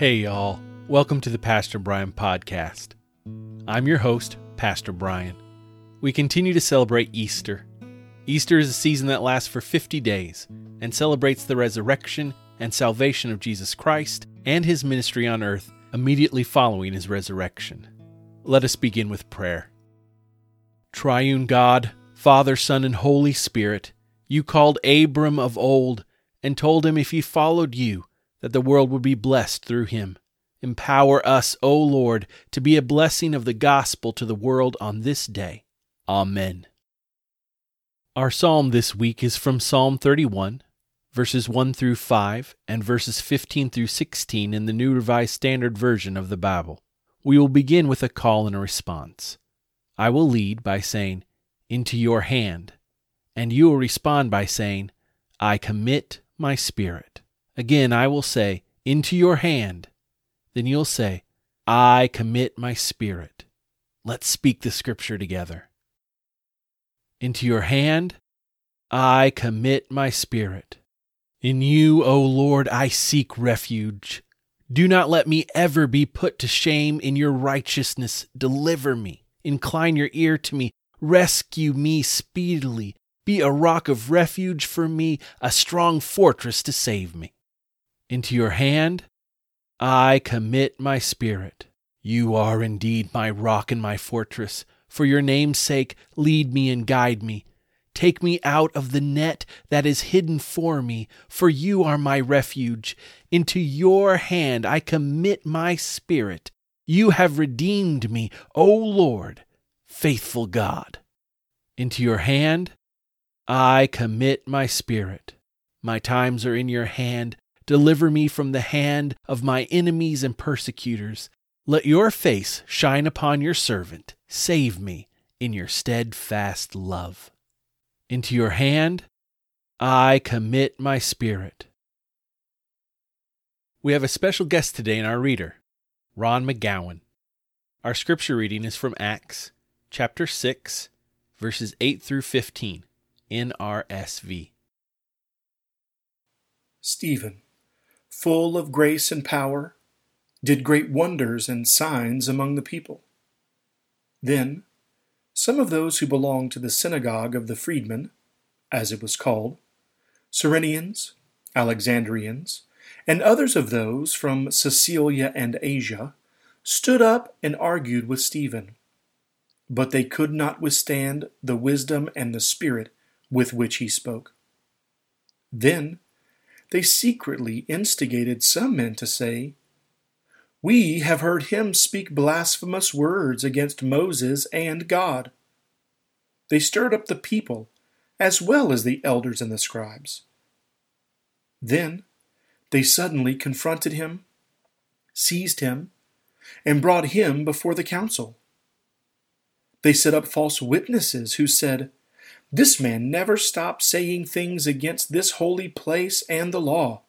Hey y'all, welcome to the Pastor Brian podcast. I'm your host, Pastor Brian. We continue to celebrate Easter. Easter is a season that lasts for 50 days and celebrates the resurrection and salvation of Jesus Christ and his ministry on earth immediately following his resurrection. Let us begin with prayer. Triune God, Father, Son, and Holy Spirit, you called Abram of old and told him if he followed you, that the world would be blessed through him. Empower us, O Lord, to be a blessing of the gospel to the world on this day. Amen. Our psalm this week is from Psalm 31, verses 1 through 5, and verses 15 through 16 in the New Revised Standard Version of the Bible. We will begin with a call and a response. I will lead by saying, "Into your hand," and you will respond by saying, "I commit my spirit." Again, I will say, "Into your hand." Then you'll say, "I commit my spirit." Let's speak the scripture together. Into your hand, I commit my spirit. In you, O Lord, I seek refuge. Do not let me ever be put to shame in your righteousness. Deliver me. Incline your ear to me. Rescue me speedily. Be a rock of refuge for me, a strong fortress to save me. Into your hand, I commit my spirit. You are indeed my rock and my fortress. For your name's sake, lead me and guide me. Take me out of the net that is hidden for me, for you are my refuge. Into your hand I commit my spirit. You have redeemed me, O Lord, faithful God. Into your hand I commit my spirit. My times are in your hand. Deliver me from the hand of my enemies and persecutors. Let your face shine upon your servant. Save me in your steadfast love. Into your hand, I commit my spirit. We have a special guest today in our reader, Ron McGowan. Our scripture reading is from Acts chapter 6, verses 8 through 15, NRSV. Stephen, full of grace and power, did great wonders and signs among the people. Then some of those who belonged to the synagogue of the freedmen, as it was called, Cyrenians, Alexandrians, and others of those from Cilicia and Asia, stood up and argued with Stephen. But they could not withstand the wisdom and the spirit with which he spoke. Then they secretly instigated some men to say, "We have heard him speak blasphemous words against Moses and God." They stirred up the people, as well as the elders and the scribes. Then they suddenly confronted him, seized him, and brought him before the council. They set up false witnesses who said, "This man never stopped saying things against this holy place and the law.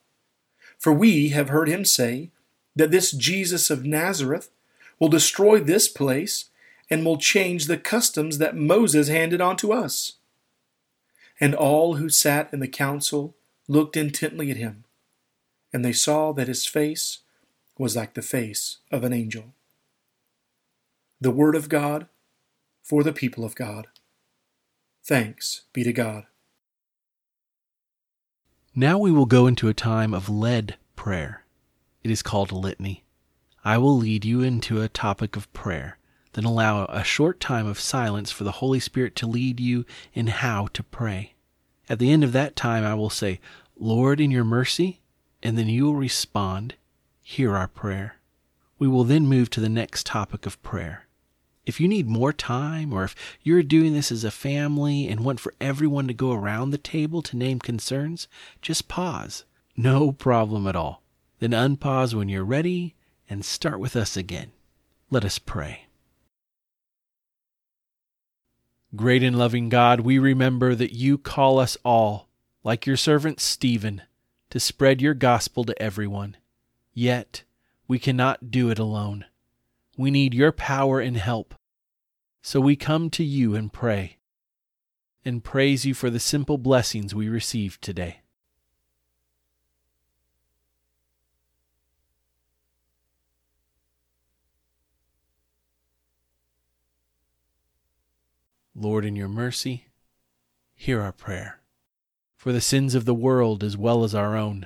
For we have heard him say that this Jesus of Nazareth will destroy this place and will change the customs that Moses handed on to us." And all who sat in the council looked intently at him, and they saw that his face was like the face of an angel. The word of God for the people of God. Thanks be to God. Now we will go into a time of led prayer. It is called a litany. I will lead you into a topic of prayer, then allow a short time of silence for the Holy Spirit to lead you in how to pray. At the end of that time, I will say, "Lord, in your mercy," and then you will respond, "Hear our prayer." We will then move to the next topic of prayer. If you need more time, or if you're doing this as a family and want for everyone to go around the table to name concerns, just pause. No problem at all. Then unpause when you're ready and start with us again. Let us pray. Great and loving God, we remember that you call us all, like your servant Stephen, to spread your gospel to everyone. Yet, we cannot do it alone. We need your power and help. So we come to you and pray, and praise you for the simple blessings we received today. Lord, in your mercy, hear our prayer for the sins of the world as well as our own.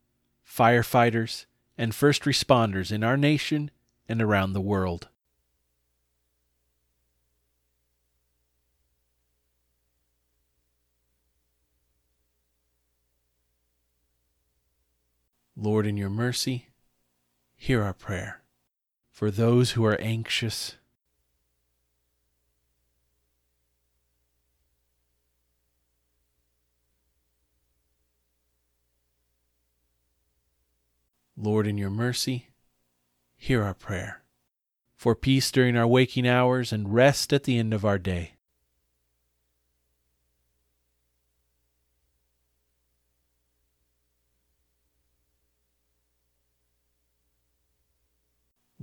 firefighters, and first responders in our nation and around the world. Lord, in your mercy, hear our prayer for those who are anxious. Lord, in your mercy, hear our prayer for peace during our waking hours and rest at the end of our day.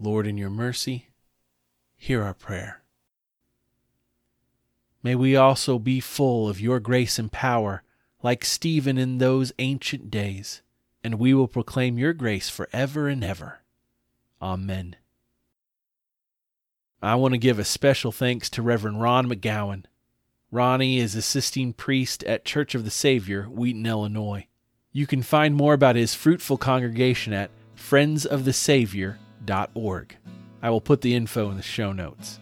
Lord, in your mercy, hear our prayer. May we also be full of your grace and power, like Stephen in those ancient days, and we will proclaim your grace forever and ever. Amen. I want to give a special thanks to Reverend Ron McGowan. Ronnie is assisting priest at Church of the Savior, Wheaton, Illinois. You can find more about his fruitful congregation at friendsofthesavior.org. I will put the info in the show notes.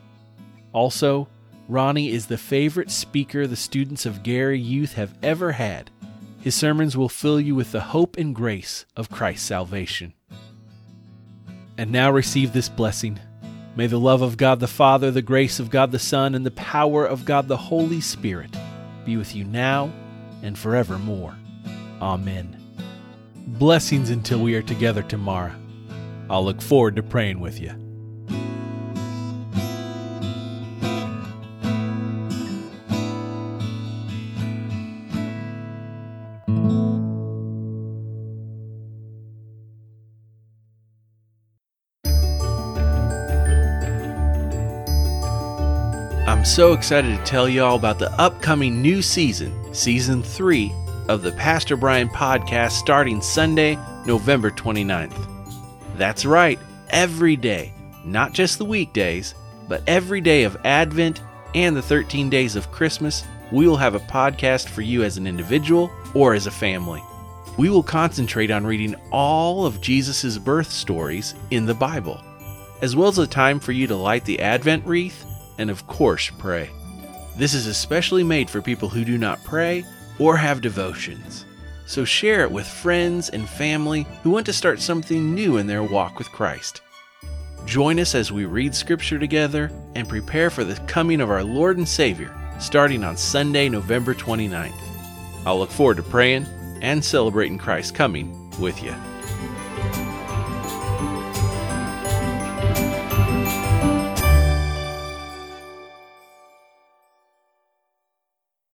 Also, Ronnie is the favorite speaker the students of Gary Youth have ever had. His sermons will fill you with the hope and grace of Christ's salvation. And now receive this blessing. May the love of God the Father, the grace of God the Son, and the power of God the Holy Spirit be with you now and forevermore. Amen. Blessings until we are together tomorrow. I'll look forward to praying with you. I'm so excited to tell you all about the upcoming new season, Season 3, of the Pastor Brian podcast starting Sunday, November 29th. That's right, every day, not just the weekdays, but every day of Advent and the 13 days of Christmas, we will have a podcast for you as an individual or as a family. We will concentrate on reading all of Jesus' birth stories in the Bible, as well as a time for you to light the Advent wreath and, of course, pray. This is especially made for people who do not pray or have devotions. So share it with friends and family who want to start something new in their walk with Christ. Join us as we read Scripture together and prepare for the coming of our Lord and Savior, starting on Sunday, November 29th. I'll look forward to praying and celebrating Christ's coming with you.